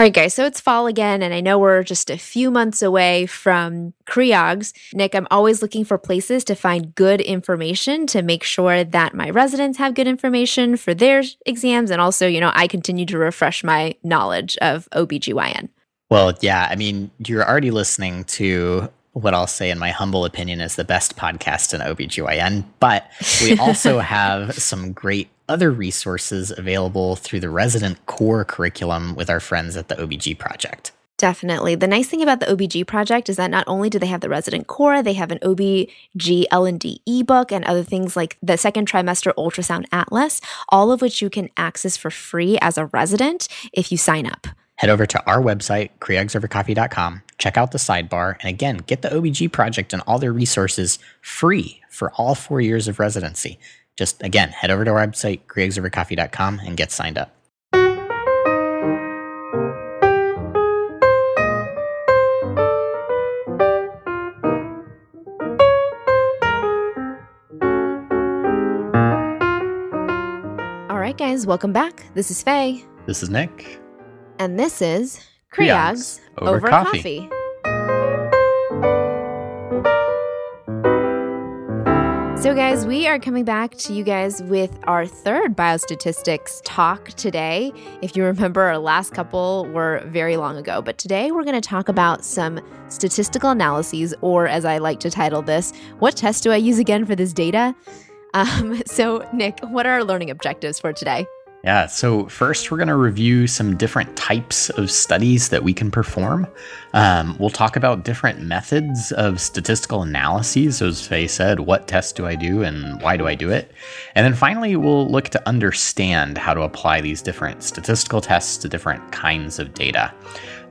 All right, guys, so it's fall again, and I know we're just a few months away from CREOGs. Nick, I'm always looking for places to find good information to make sure that my residents have good information for their exams, and also, you know, I continue to refresh my knowledge of OBGYN. Well, yeah, I mean, you're already listening to what I'll say in my humble opinion is the best podcast in OBGYN, but we also have some great other resources available through the resident core curriculum with our friends at the OBG project. Definitely. The nice thing about the OBG project is that not only do they have the resident core, they have an OBG L&D ebook and other things like the second trimester ultrasound atlas, all of which you can access for free as a resident if you sign up. Head over to our website, CreogsOverCoffee.com, check out the sidebar, and again, get the OBG project and all their resources free for all 4 years of residency. Just, again, head over to our website, CreogsOverCoffee.com, and get signed up. All right, guys, welcome back. This is Faye. This is Nick. And this is CREOGs Over Coffee. So guys, we are coming back to you guys with our third biostatistics talk today. If you remember, our last couple were very long ago, but today we're going to talk about some statistical analyses, or as I like to title this, what test do I use again for this data? So Nick, what are our learning objectives for today? Yeah, so first we're going to review some different types of studies that we can perform. We'll talk about different methods of statistical analyses. So as Faye said, what test do I do and why do I do it? And then finally, we'll look to understand how to apply these different statistical tests to different kinds of data.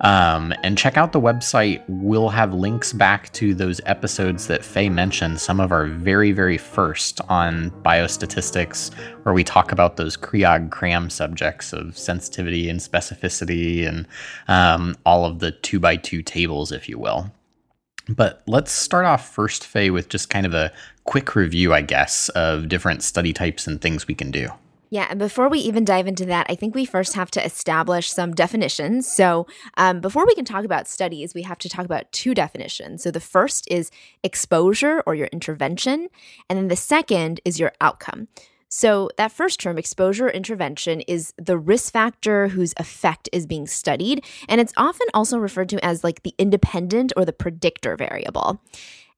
And check out the website. We'll have links back to those episodes that Faye mentioned, some of our very, very first on biostatistics, where we talk about those CREOG-CRAM subjects of sensitivity and specificity and all of the 2x2 tables, if you will. But let's start off first, Faye, with just kind of a quick review, I guess, of different study types and things we can do. Yeah, and before we even dive into that, I think we first have to establish some definitions. So before we can talk about studies, we have to talk about two definitions. So the first is exposure or your intervention, and then the second is your outcome. So that first term, exposure or intervention, is the risk factor whose effect is being studied, and it's often also referred to as like the independent or the predictor variable.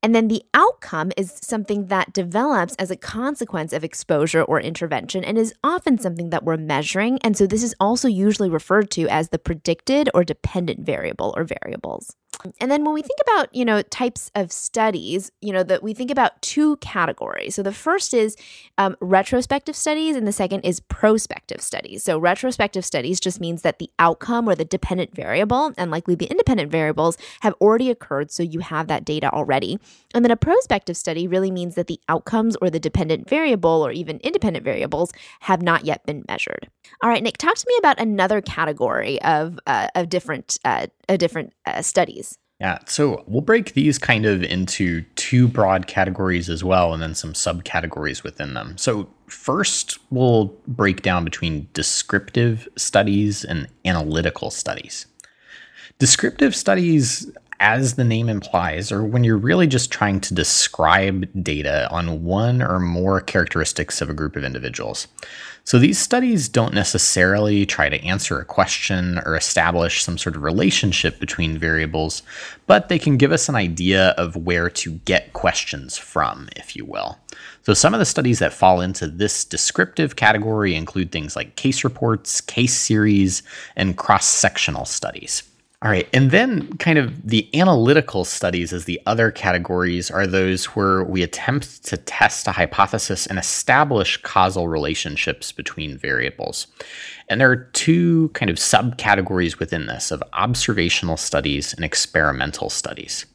And then the outcome is something that develops as a consequence of exposure or intervention and is often something that we're measuring. And so this is also usually referred to as the predicted or dependent variable or variables. And then when we think about, you know, types of studies, you know, that we think about two categories. So the first is retrospective studies, and the second is prospective studies. So retrospective studies just means that the outcome or the dependent variable and likely the independent variables have already occurred, so you have that data already. And then a prospective study really means that the outcomes or the dependent variable or even independent variables have not yet been measured. All right, Nick, talk to me about another category of different studies. Yeah, so we'll break these kind of into two broad categories as well, and then some subcategories within them. So first, we'll break down between descriptive studies and analytical studies. Descriptive studies, as the name implies, are when you're really just trying to describe data on one or more characteristics of a group of individuals. So these studies don't necessarily try to answer a question or establish some sort of relationship between variables, but they can give us an idea of where to get questions from, if you will. So some of the studies that fall into this descriptive category include things like case reports, case series, and cross-sectional studies. All right, and then kind of the analytical studies as the other categories are those where we attempt to test a hypothesis and establish causal relationships between variables. And there are two kind of subcategories within this of observational studies and experimental studies.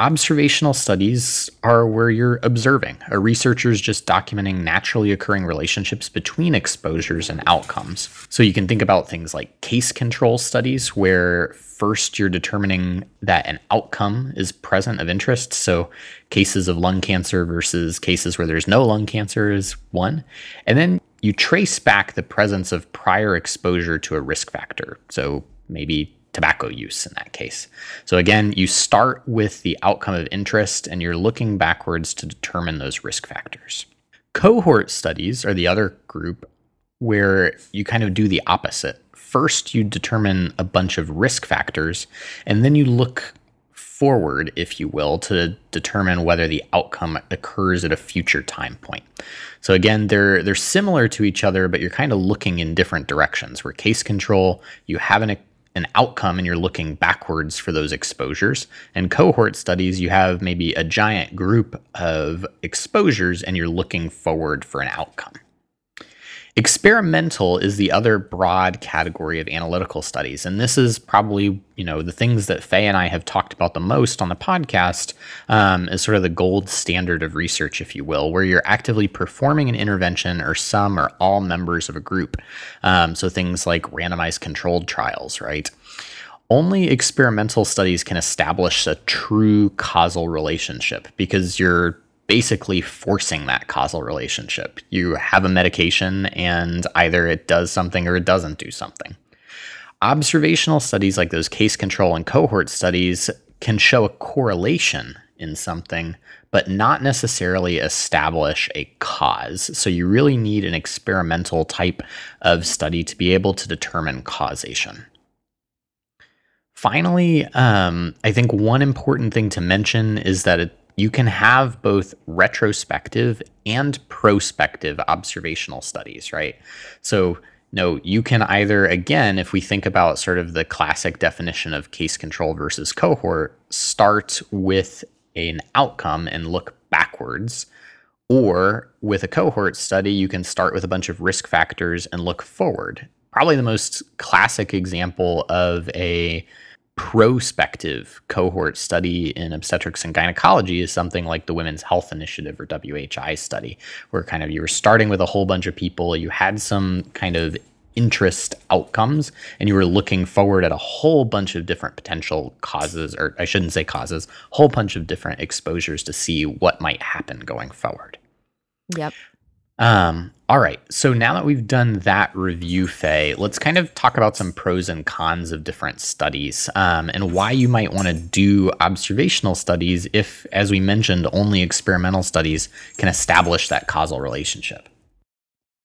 Observational studies are where you're observing. A researcher's just documenting naturally occurring relationships between exposures and outcomes. So you can think about things like case control studies, where first you're determining that an outcome is present of interest. So cases of lung cancer versus cases where there's no lung cancer is one. And then you trace back the presence of prior exposure to a risk factor. So maybe tobacco use in that case. So again, you start with the outcome of interest and you're looking backwards to determine those risk factors. Cohort studies are the other group where you kind of do the opposite. First, you determine a bunch of risk factors, and then you look forward, if you will, to determine whether the outcome occurs at a future time point. So again, they're similar to each other, but you're kind of looking in different directions. Where case control, you have an outcome and you're looking backwards for those exposures. And cohort studies, you have maybe a giant group of exposures and you're looking forward for an outcome. Experimental is the other broad category of analytical studies, and this is probably, the things that Faye and I have talked about the most on the podcast is sort of the gold standard of research, if you will, where you're actively performing an intervention or some or all members of a group. So things like randomized controlled trials, right? Only experimental studies can establish a true causal relationship because you're basically forcing that causal relationship. You have a medication and either it does something or it doesn't do something. Observational studies like those case control and cohort studies can show a correlation in something, but not necessarily establish a cause. So you really need an experimental type of study to be able to determine causation. Finally, I think one important thing to mention is that you can have both retrospective and prospective observational studies, right? So, you can either, again, if we think about sort of the classic definition of case control versus cohort, start with an outcome and look backwards, or with a cohort study, you can start with a bunch of risk factors and look forward. Probably the most classic example of a prospective cohort study in obstetrics and gynecology is something like the Women's Health Initiative or WHI study, where kind of you were starting with a whole bunch of people, you had some kind of interest outcomes, and you were looking forward at a whole bunch of different potential causes, or I shouldn't say causes, whole bunch of different exposures to see what might happen going forward. Yep. All right, so now that we've done that review, Faye, let's kind of talk about some pros and cons of different studies and why you might want to do observational studies if, as we mentioned, only experimental studies can establish that causal relationship.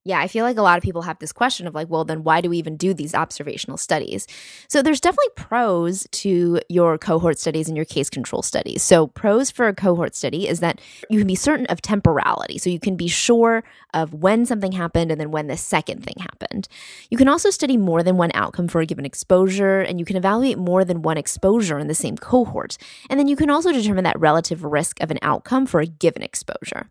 Yeah, I feel like a lot of people have this question of like, well, then why do we even do these observational studies? So there's definitely pros to your cohort studies and your case control studies. So pros for a cohort study is that you can be certain of temporality. So you can be sure of when something happened and then when the second thing happened. You can also study more than one outcome for a given exposure, and you can evaluate more than one exposure in the same cohort. And then you can also determine that relative risk of an outcome for a given exposure.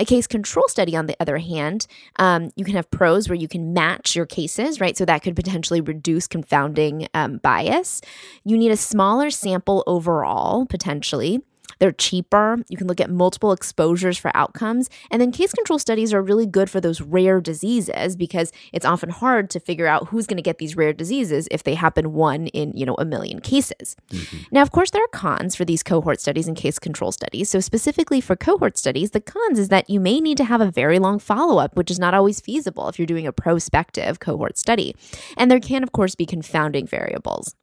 A case control study, on the other hand, you can have pros where you can match your cases, right? So that could potentially reduce confounding bias. You need a smaller sample overall, potentially. They're cheaper. You can look at multiple exposures for outcomes. And then case control studies are really good for those rare diseases because it's often hard to figure out who's going to get these rare diseases if they happen one in, a million cases. Mm-hmm. Now, of course, there are cons for these cohort studies and case control studies. So specifically for cohort studies, the cons is that you may need to have a very long follow-up, which is not always feasible if you're doing a prospective cohort study. And there can, of course, be confounding variables.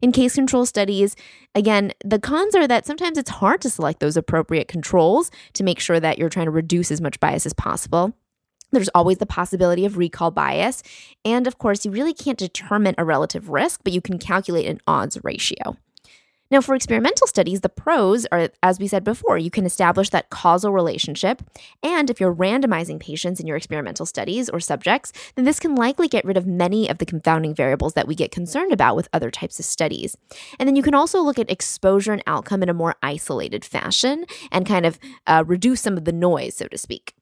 In case control studies, again, the cons are that sometimes it's hard to select those appropriate controls to make sure that you're trying to reduce as much bias as possible. There's always the possibility of recall bias. And of course, you really can't determine a relative risk, but you can calculate an odds ratio. Now, for experimental studies, the pros are, as we said before, you can establish that causal relationship. And if you're randomizing patients in your experimental studies or subjects, then this can likely get rid of many of the confounding variables that we get concerned about with other types of studies. And then you can also look at exposure and outcome in a more isolated fashion and kind of reduce some of the noise, so to speak.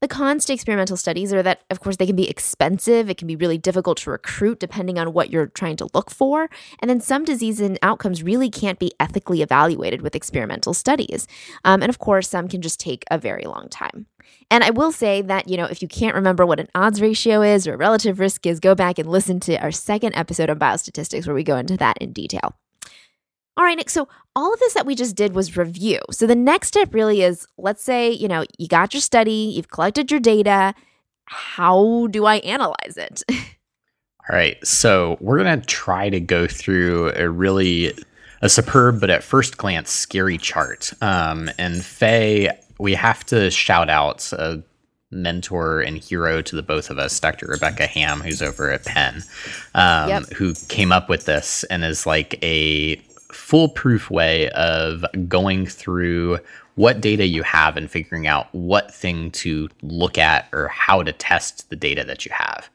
The cons to experimental studies are that, of course, they can be expensive. It can be really difficult to recruit depending on what you're trying to look for. And then some diseases and outcomes really can't be ethically evaluated with experimental studies. And of course, some can just take a very long time. And I will say that, if you can't remember what an odds ratio is or relative risk is, go back and listen to our second episode on biostatistics where we go into that in detail. All right, Nick, so all of this that we just did was review. So the next step really is, let's say, you got your study, you've collected your data. How do I analyze it? All right, so we're going to try to go through a superb but at first glance scary chart. And Faye, we have to shout out a mentor and hero to the both of us, Dr. Rebecca Hamm, who's over at Penn, who came up with this and is like a foolproof way of going through what data you have and figuring out what thing to look at or how to test the data that you have.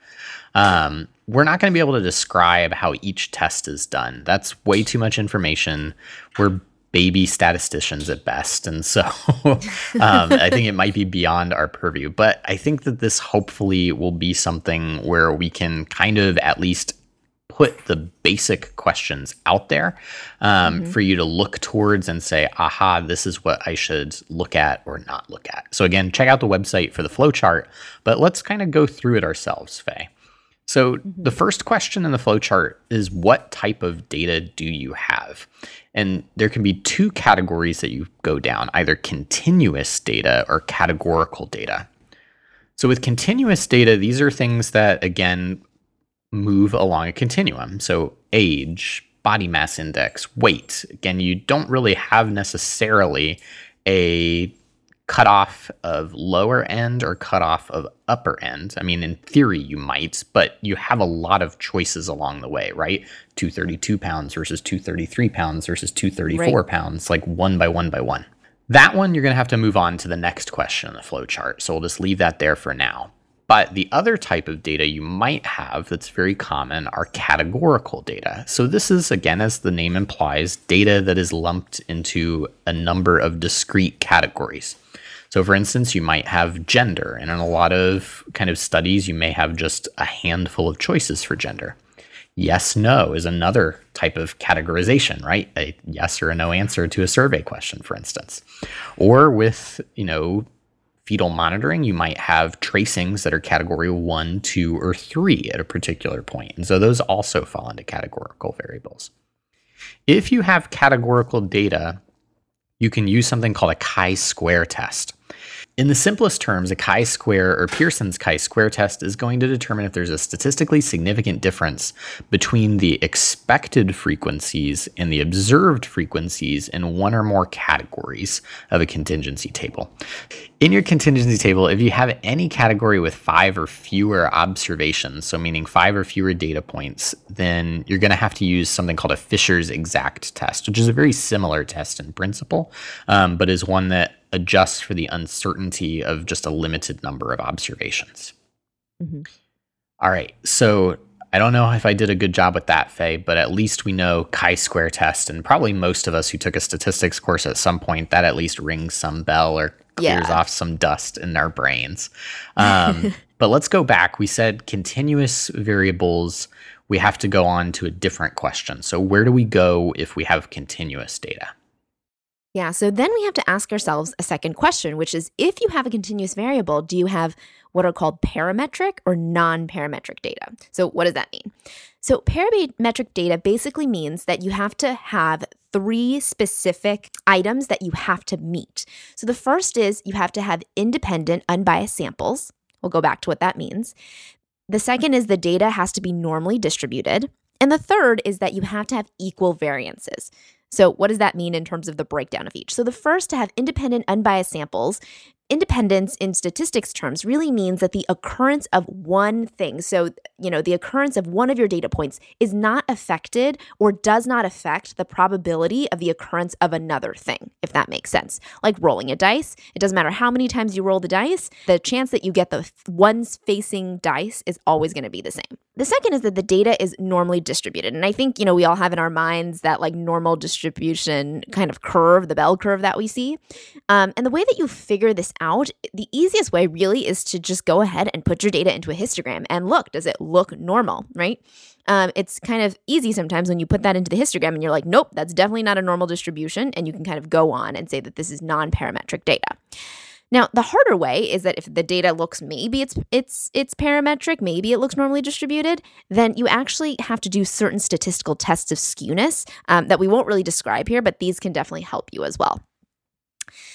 We're not going to be able to describe how each test is done. That's way too much information. We're baby statisticians at best. And so I think it might be beyond our purview. But I think that this hopefully will be something where we can kind of at least put the basic questions out there for you to look towards and say, aha, this is what I should look at or not look at. So again, check out the website for the flowchart, but let's kind of go through it ourselves, Faye. So the first question in the flowchart is, what type of data do you have? And there can be two categories that you go down, either continuous data or categorical data. So with continuous data, these are things that, again, move along a continuum. So age, body mass index, weight. Again, you don't really have necessarily a cutoff of lower end or cutoff of upper end. I mean, in theory, you might, but you have a lot of choices along the way, right? 232 pounds versus 233 pounds versus 234 pounds, like one by one by one. That one, you're going to have to move on to the next question in the flowchart. So we'll just leave that there for now. But the other type of data you might have that's very common are categorical data. So this is, again, as the name implies, data that is lumped into a number of discrete categories. So for instance, you might have gender, and in a lot of kind of studies, you may have just a handful of choices for gender. Yes, no is another type of categorization, right? A yes or a no answer to a survey question, for instance. Or with, fetal monitoring, you might have tracings that are category 1, 2, or 3 at a particular point. And so those also fall into categorical variables. If you have categorical data, you can use something called a chi-square test. In the simplest terms, a chi-square or Pearson's chi-square test is going to determine if there's a statistically significant difference between the expected frequencies and the observed frequencies in one or more categories of a contingency table. In your contingency table, if you have any category with 5 or fewer observations, so meaning 5 or fewer data points, then you're going to have to use something called a Fisher's exact test, which is a very similar test in principle, but is one that adjusts for the uncertainty of just a limited number of observations. All right, so I don't know if I did a good job with that, Faye, but at least we know chi-square test, and probably most of us who took a statistics course at some point, that at least rings some bell or clears off some dust in our brains. But let's go back. We said continuous variables. We have to go on to a different question. So where do we go if we have continuous data? Yeah, so then we have to ask ourselves a second question, which is, if you have a continuous variable, do you have what are called parametric or non-parametric data? So what does that mean? So parametric data basically means that you have to have 3 specific items that you have to meet. So the first is you have to have independent, unbiased samples. We'll go back to what that means. The second is the data has to be normally distributed. And the third is that you have to have equal variances. So what does that mean in terms of the breakdown of each? So the first, to have independent, unbiased samples. Independence in statistics terms really means that the occurrence of one thing, so the occurrence of one of your data points is not affected or does not affect the probability of the occurrence of another thing, if that makes sense. Like rolling a dice, it doesn't matter how many times you roll the dice, the chance that you get the ones facing dice is always going to be the same. The second is that the data is normally distributed. And I think, we all have in our minds that like normal distribution kind of curve, the bell curve that we see. And the way that you figure this out, the easiest way really is to just go ahead and put your data into a histogram and look, does it look normal, right? It's kind of easy sometimes when you put that into the histogram and you're like, nope, that's definitely not a normal distribution. And you can kind of go on and say that this is non-parametric data. Now, the harder way is that if the data looks, maybe it's parametric, maybe it looks normally distributed, then you actually have to do certain statistical tests of skewness that we won't really describe here, but these can definitely help you as well.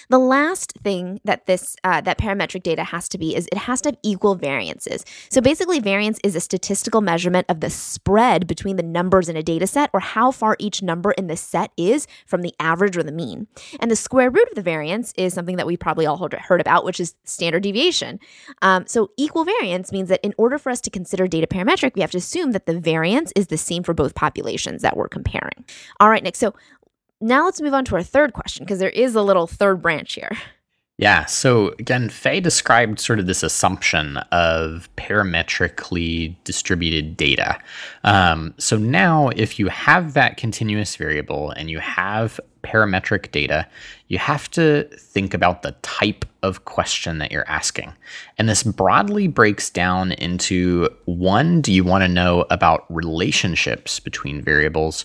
The last thing that that parametric data has to be is it has to have equal variances. So basically, variance is a statistical measurement of the spread between the numbers in a data set, or how far each number in the set is from the average or the mean. And the square root of the variance is something that we probably all heard about, which is standard deviation. So equal variance means that in order for us to consider data parametric, we have to assume that the variance is the same for both populations that we're comparing. All right, Nick. So now let's move on to our third question, because there is a little third branch here. Yeah. So again, Faye described sort of this assumption of parametrically distributed data. So now if you have that continuous variable and you have parametric data, you have to think about the type of question that you're asking. And this broadly breaks down into, one, do you want to know about relationships between variables?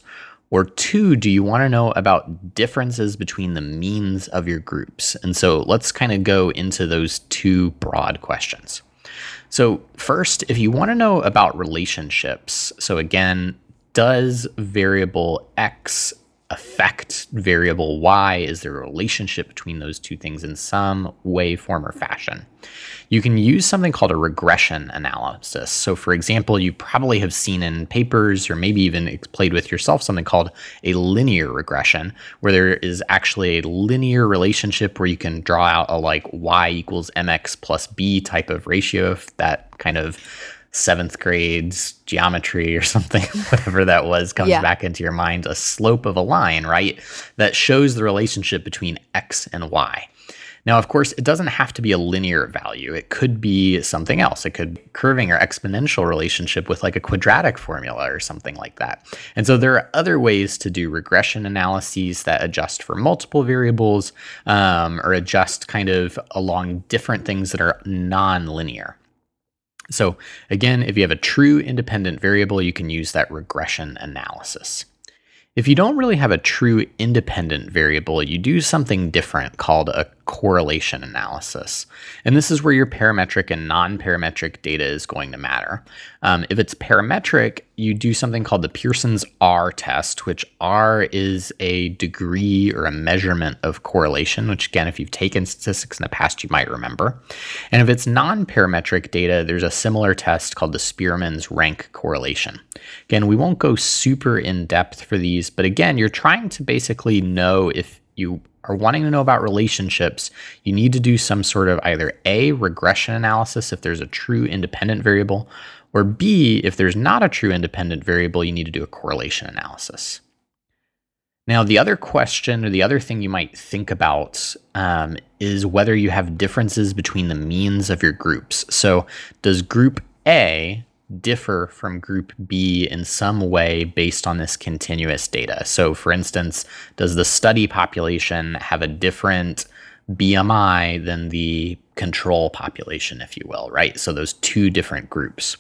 Or two, do you want to know about differences between the means of your groups? And so let's kind of go into those two broad questions. So first, if you want to know about relationships, so again, does variable X affect variable Y? Is there a relationship between those two things in some way, form, or fashion? You can use something called a regression analysis. So for example, you probably have seen in papers, or maybe even played with yourself, something called a linear regression, where there is actually a linear relationship where you can draw out a like Y equals MX plus B type of ratio, if that kind of seventh grade's geometry or something, whatever that was, comes back into your mind, a slope of a line, right? That shows the relationship between X and Y. Now, of course, it doesn't have to be a linear value. It could be something else. It could be curving or exponential relationship with like a quadratic formula or something like that. And so there are other ways to do regression analyses that adjust for multiple variables, or adjust kind of along different things that are non-linear. So again, if you have a true independent variable, you can use that regression analysis. If you don't really have a true independent variable, you do something different called a correlation analysis. And this is where your parametric and non-parametric data is going to matter. If it's parametric, you do something called the Pearson's R test, which R is a degree or a measurement of correlation, which again, if you've taken statistics in the past, you might remember. And if it's non-parametric data, there's a similar test called the Spearman's rank correlation. Again, we won't go super in depth for these, but again, you're trying to basically know if you are wanting to know about relationships, you need to do some sort of either A, regression analysis if there's a true independent variable, or B, if there's not a true independent variable, you need to do a correlation analysis. Now, the other question or the other thing you might think about is whether you have differences between the means of your groups. So does group A differ from group B in some way based on this continuous data? So for instance, does the study population have a different BMI than the control population, if you will, right? So those two different groups.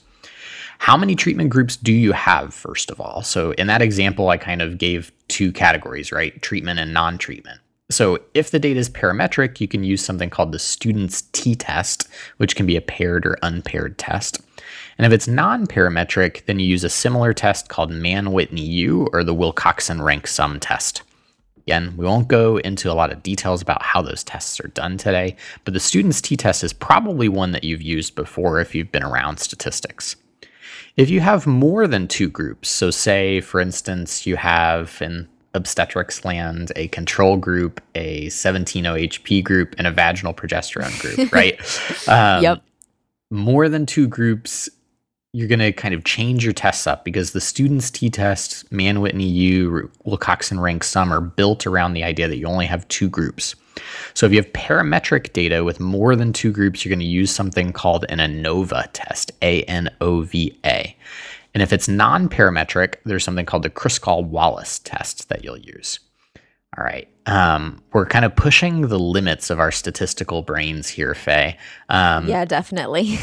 How many treatment groups do you have, first of all? So in that example, I kind of gave two categories, right? Treatment and non-treatment. So if the data is parametric, you can use something called the Student's t-test, which can be a paired or unpaired test. And if it's non-parametric, then you use a similar test called Mann-Whitney U, or the Wilcoxon rank sum test. Again, we won't go into a lot of details about how those tests are done today, but the Student's t-test is probably one that you've used before if you've been around statistics. If you have more than two groups, so say, for instance, you have in obstetrics land a control group, a 17-OHP group, and a vaginal progesterone group, right? Yep. More than two groups, you're going to kind of change your tests up, because the Student's t-test, Mann-Whitney U, Wilcoxon rank sum are built around the idea that you only have two groups. So if you have parametric data with more than two groups, you're going to use something called an ANOVA test, A-N-O-V-A. And if it's non-parametric, there's something called the Kruskal-Wallis test that you'll use. All right. We're kind of pushing the limits of our statistical brains here, Faye. Yeah, definitely.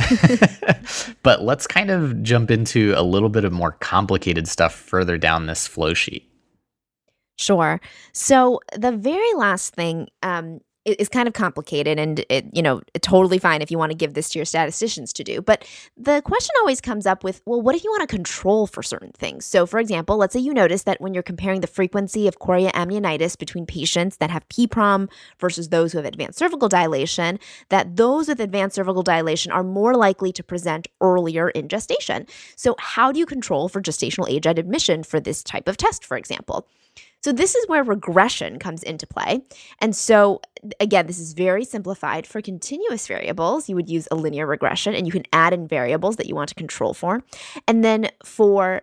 But let's kind of jump into a little bit of more complicated stuff further down this flow sheet. Sure. So the very last thing it's kind of complicated, and it's totally fine if you want to give this to your statisticians to do. But the question always comes up with, well, what if you want to control for certain things? So for example, let's say you notice that when you're comparing the frequency of chorea amniotis between patients that have PPROM versus those who have advanced cervical dilation, that those with advanced cervical dilation are more likely to present earlier in gestation. So how do you control for gestational age at admission for this type of test, for example? So this is where regression comes into play. And so again, this is very simplified. For continuous variables, you would use a linear regression, and you can add in variables that you want to control for. And then for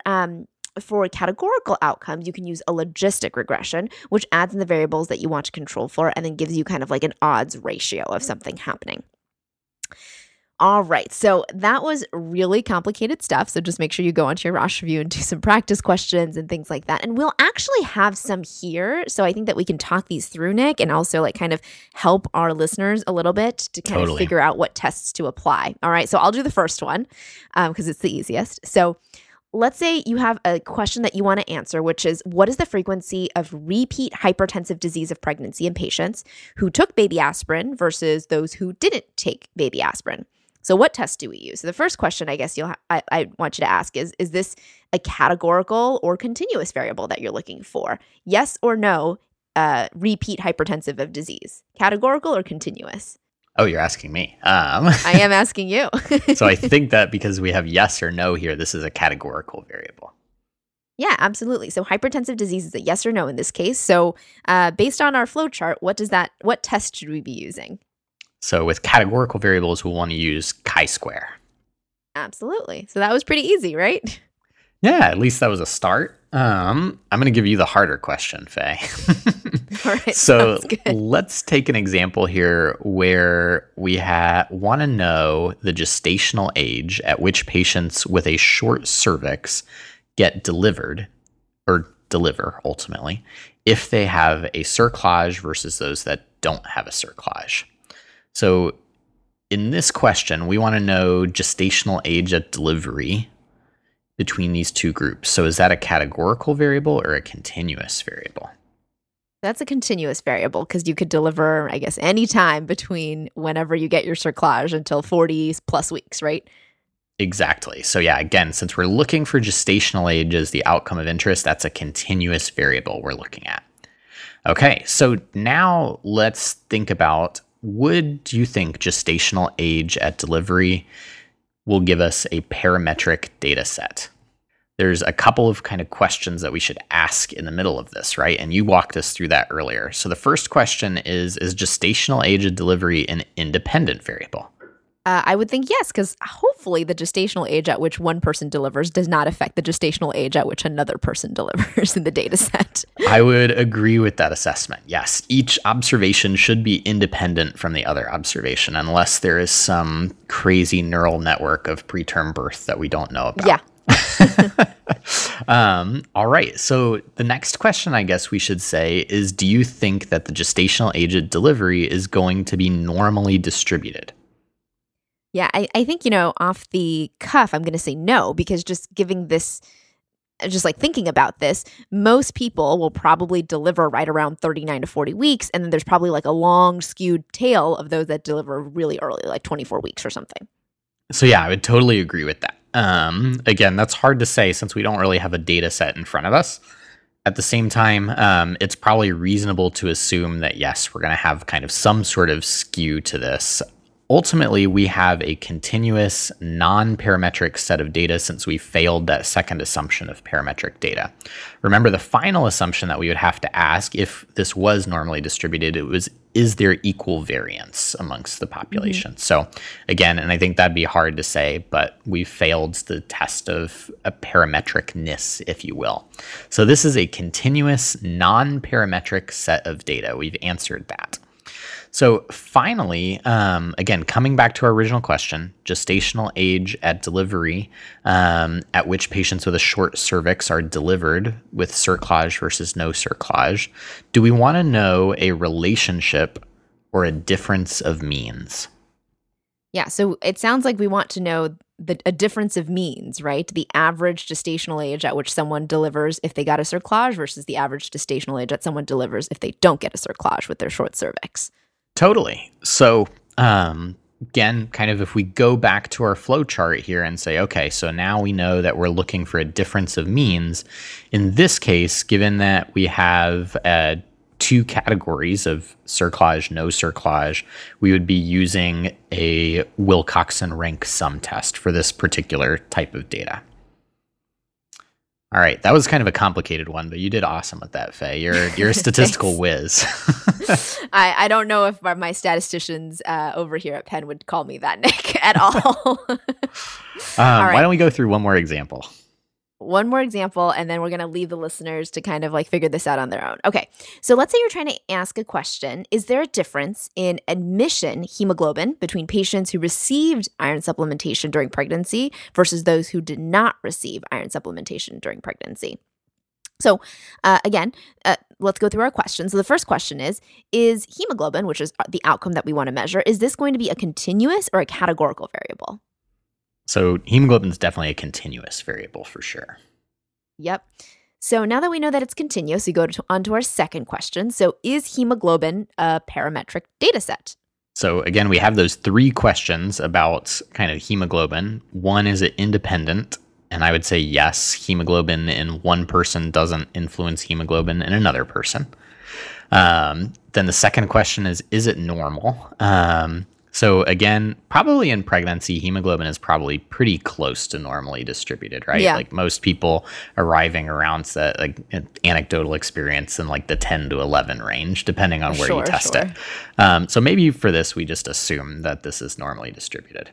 categorical outcomes, you can use a logistic regression, which adds in the variables that you want to control for and then gives you kind of like an odds ratio of something happening. All right, so that was really complicated stuff. So just make sure you go onto your Rosh Review and do some practice questions and things like that. And we'll actually have some here. So I think that we can talk these through, Nick, and also like kind of help our listeners a little bit to kind of figure out what tests to apply. All right, so I'll do the first one because it's the easiest. So let's say you have a question that you want to answer, which is, what is the frequency of repeat hypertensive disease of pregnancy in patients who took baby aspirin versus those who didn't take baby aspirin? So what test do we use? So the first question I guess I want you to ask is this a categorical or continuous variable that you're looking for? Yes or no, repeat hypertensive of disease? Categorical or continuous? Oh, you're asking me. I am asking you. So I think that because we have yes or no here, this is a categorical variable. Yeah, absolutely. So hypertensive disease is a yes or no in this case. So based on our flow chart, what test should we be using? So with categorical variables, we'll want to use chi-square. Absolutely. So that was pretty easy, right? Yeah, at least that was a start. I'm going to give you the harder question, Faye. All right, so let's take an example here where we want to know the gestational age at which patients with a short cervix get deliver ultimately if they have a cerclage versus those that don't have a cerclage. So in this question, we want to know gestational age at delivery between these two groups. So is that a categorical variable or a continuous variable? That's a continuous variable because you could deliver, I guess, any time between whenever you get your cerclage until 40 plus weeks, right? Exactly. So yeah, again, since we're looking for gestational age as the outcome of interest, that's a continuous variable we're looking at. Okay, so now let's think about, would you think gestational age at delivery will give us a parametric data set? There's a couple of kind of questions that we should ask in the middle of this, right? And you walked us through that earlier. So the first question is gestational age at delivery an independent variable? I would think yes, because hopefully the gestational age at which one person delivers does not affect the gestational age at which another person delivers in the data set. I would agree with that assessment. Yes, each observation should be independent from the other observation unless there is some crazy neural network of preterm birth that we don't know about. Yeah. All right. So the next question I guess we should say is, do you think that the gestational age at delivery is going to be normally distributed? Yeah, I think, off the cuff, I'm going to say no, because thinking about this, most people will probably deliver right around 39 to 40 weeks. And then there's probably like a long skewed tail of those that deliver really early, like 24 weeks or something. So yeah, I would totally agree with that. Again, that's hard to say since we don't really have a data set in front of us. At the same time, it's probably reasonable to assume that, yes, we're going to have kind of some sort of skew to this. Ultimately, we have a continuous non-parametric set of data since we failed that second assumption of parametric data. Remember, the final assumption that we would have to ask if this was normally distributed, is there equal variance amongst the population? Mm-hmm. So again, and I think that'd be hard to say, but we failed the test of a parametricness, if you will. So this is a continuous non-parametric set of data. We've answered that. So finally, again, coming back to our original question, gestational age at delivery, at which patients with a short cervix are delivered with cerclage versus no cerclage, do we want to know a relationship or a difference of means? Yeah, so it sounds like we want to know a difference of means, right? The average gestational age at which someone delivers if they got a cerclage versus the average gestational age that someone delivers if they don't get a cerclage with their short cervix. Totally. So, again, kind of if we go back to our flow chart here and say, okay, so now we know that we're looking for a difference of means. In this case, given that we have two categories of cerclage, no cerclage, we would be using a Wilcoxon rank sum test for this particular type of data. All right, that was kind of a complicated one, but you did awesome with that, Faye. You're a statistical whiz. I don't know if my statisticians over here at Penn would call me that, Nick, at all. All right. Why don't we go through one more example? One more example, and then we're going to leave the listeners to kind of like figure this out on their own. Okay, so let's say you're trying to ask a question. Is there a difference in admission hemoglobin between patients who received iron supplementation during pregnancy versus those who did not receive iron supplementation during pregnancy? So again, let's go through our questions. So the first question is hemoglobin, which is the outcome that we want to measure, is this going to be a continuous or a categorical variable? So hemoglobin is definitely a continuous variable for sure. Yep. So now that we know that it's continuous, we go on to our second question. So is hemoglobin a parametric data set? So again, we have those three questions about kind of hemoglobin. One, is it independent? And I would say yes, hemoglobin in one person doesn't influence hemoglobin in another person. Then the second question is it normal? So again, probably in pregnancy, hemoglobin is probably pretty close to normally distributed, right? Yeah. Like most people arriving around that like anecdotal experience in like the 10 to 11 range, depending on where you test it. So maybe for this, we just assume that this is normally distributed.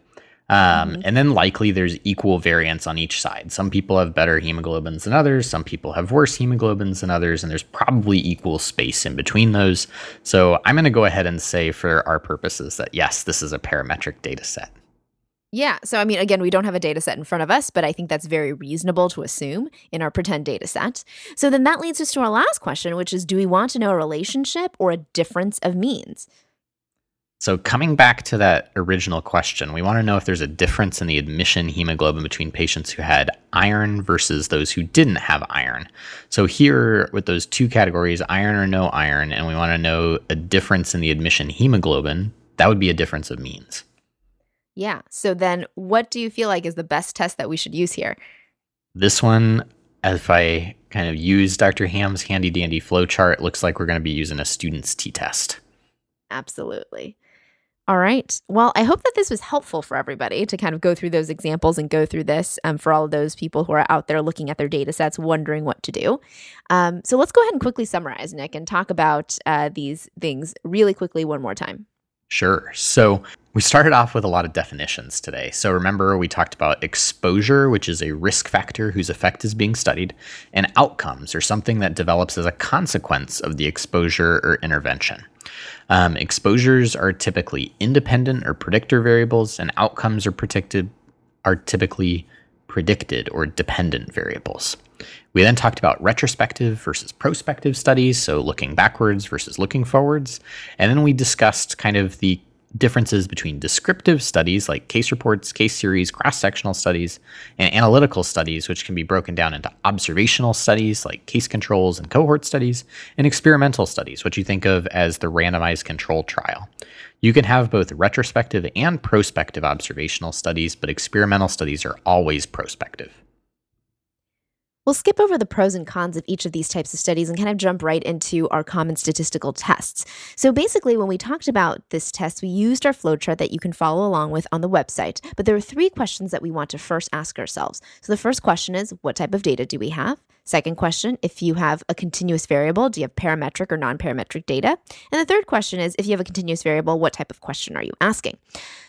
And then likely there's equal variance on each side. Some people have better hemoglobins than others. Some people have worse hemoglobins than others. And there's probably equal space in between those. So I'm going to go ahead and say for our purposes that, yes, this is a parametric data set. Yeah. So, I mean, again, we don't have a data set in front of us, but I think that's very reasonable to assume in our pretend data set. So then that leads us to our last question, which is, do we want to know a relationship or a difference of means? So coming back to that original question, we want to know if there's a difference in the admission hemoglobin between patients who had iron versus those who didn't have iron. So here with those two categories, iron or no iron, and we want to know a difference in the admission hemoglobin, that would be a difference of means. Yeah. So then what do you feel like is the best test that we should use here? This one, if I kind of use Dr. Hamm's handy dandy flow chart, looks like we're going to be using a student's t-test. Absolutely. All right. Well, I hope that this was helpful for everybody to kind of go through those examples and go through this for all of those people who are out there looking at their data sets, wondering what to do. So let's go ahead and quickly summarize, Nick, and talk about these things really quickly one more time. Sure. So we started off with a lot of definitions today. So remember, we talked about exposure, which is a risk factor whose effect is being studied, and outcomes are something that develops as a consequence of the exposure or intervention. Exposures are typically independent or predictor variables, and outcomes are typically predicted or dependent variables. We then talked about retrospective versus prospective studies, so looking backwards versus looking forwards. And then we discussed kind of the differences between descriptive studies like case reports, case series, cross-sectional studies, and analytical studies, which can be broken down into observational studies like case controls and cohort studies, and experimental studies, which you think of as the randomized control trial. You can have both retrospective and prospective observational studies, but experimental studies are always prospective. We'll skip over the pros and cons of each of these types of studies and kind of jump right into our common statistical tests. So basically, when we talked about this test, we used our flowchart that you can follow along with on the website. But there are three questions that we want to first ask ourselves. So the first question is, what type of data do we have? Second question, if you have a continuous variable, do you have parametric or non-parametric data? And the third question is, if you have a continuous variable, what type of question are you asking?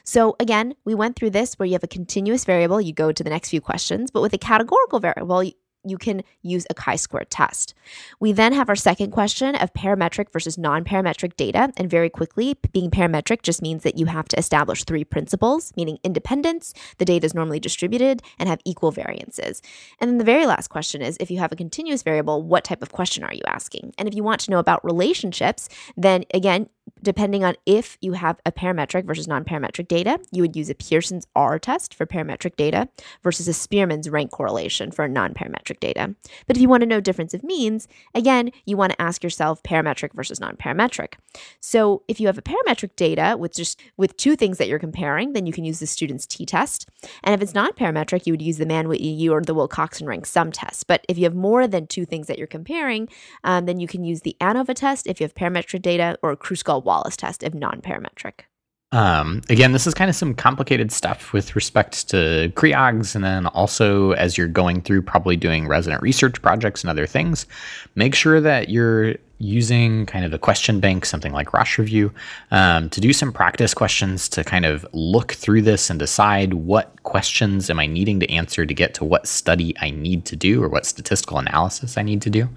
So again, we went through this where you have a continuous variable, you go to the next few questions, but with a categorical variable, you can use a chi-square test. We then have our second question of parametric versus non-parametric data. And very quickly, being parametric just means that you have to establish three principles, meaning independence, the data is normally distributed, and have equal variances. And then the very last question is, if you have a continuous variable, what type of question are you asking? And if you want to know about relationships, then again, depending on if you have a parametric versus non-parametric data, you would use a Pearson's R test for parametric data versus a Spearman's rank correlation for non-parametric data. But if you want to know difference of means, again, you want to ask yourself parametric versus non-parametric. So if you have a parametric data with two things that you're comparing, then you can use the student's t-test. And if it's not parametric, you would use the Mann-Whitney U or the Wilcoxon rank sum test. But if you have more than two things that you're comparing, then you can use the ANOVA test if you have parametric data or Kruskal-Wallis test if non-parametric. Again, this is kind of some complicated stuff with respect to CREOGs, and then also as you're going through probably doing resident research projects and other things, make sure that you're using kind of a question bank, something like Rosh Review, to do some practice questions to kind of look through this and decide what questions am I needing to answer to get to what study I need to do or what statistical analysis I need to do.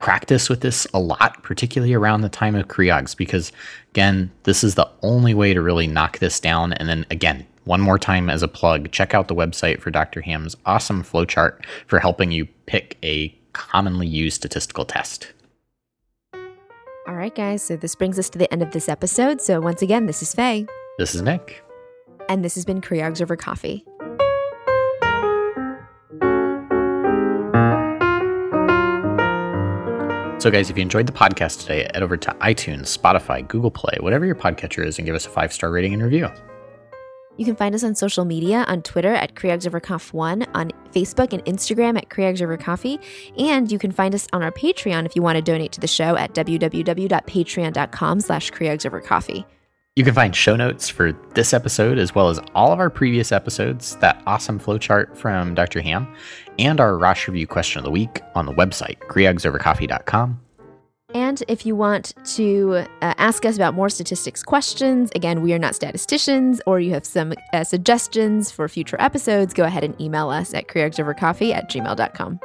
Practice with this a lot, particularly around the time of CREOGs, because again, this is the only way to really knock this down. And then again, one more time as a plug, check out the website for Dr. Hamm's awesome flowchart for helping you pick a commonly used statistical test. All right, guys, so this brings us to the end of this episode. So once again, this is Faye. This is Nick. And this has been CREOGs Over Coffee. So guys, if you enjoyed the podcast today, head over to iTunes, Spotify, Google Play, whatever your podcatcher is, and give us a 5-star rating and review. You can find us on social media, on Twitter at CreogsOverCoffee1, on Facebook and Instagram at CreogsOverCoffee, and you can find us on our Patreon if you want to donate to the show at www.patreon.com/CreogsOverCoffee. You can find show notes for this episode, as well as all of our previous episodes, that awesome flowchart from Dr. Hamm, and our Rosh Review question of the week on the website, CreogsOverCoffee.com. And if you want to ask us about more statistics questions, again, we are not statisticians, or you have some suggestions for future episodes, go ahead and email us at CreogsOverCoffee@gmail.com.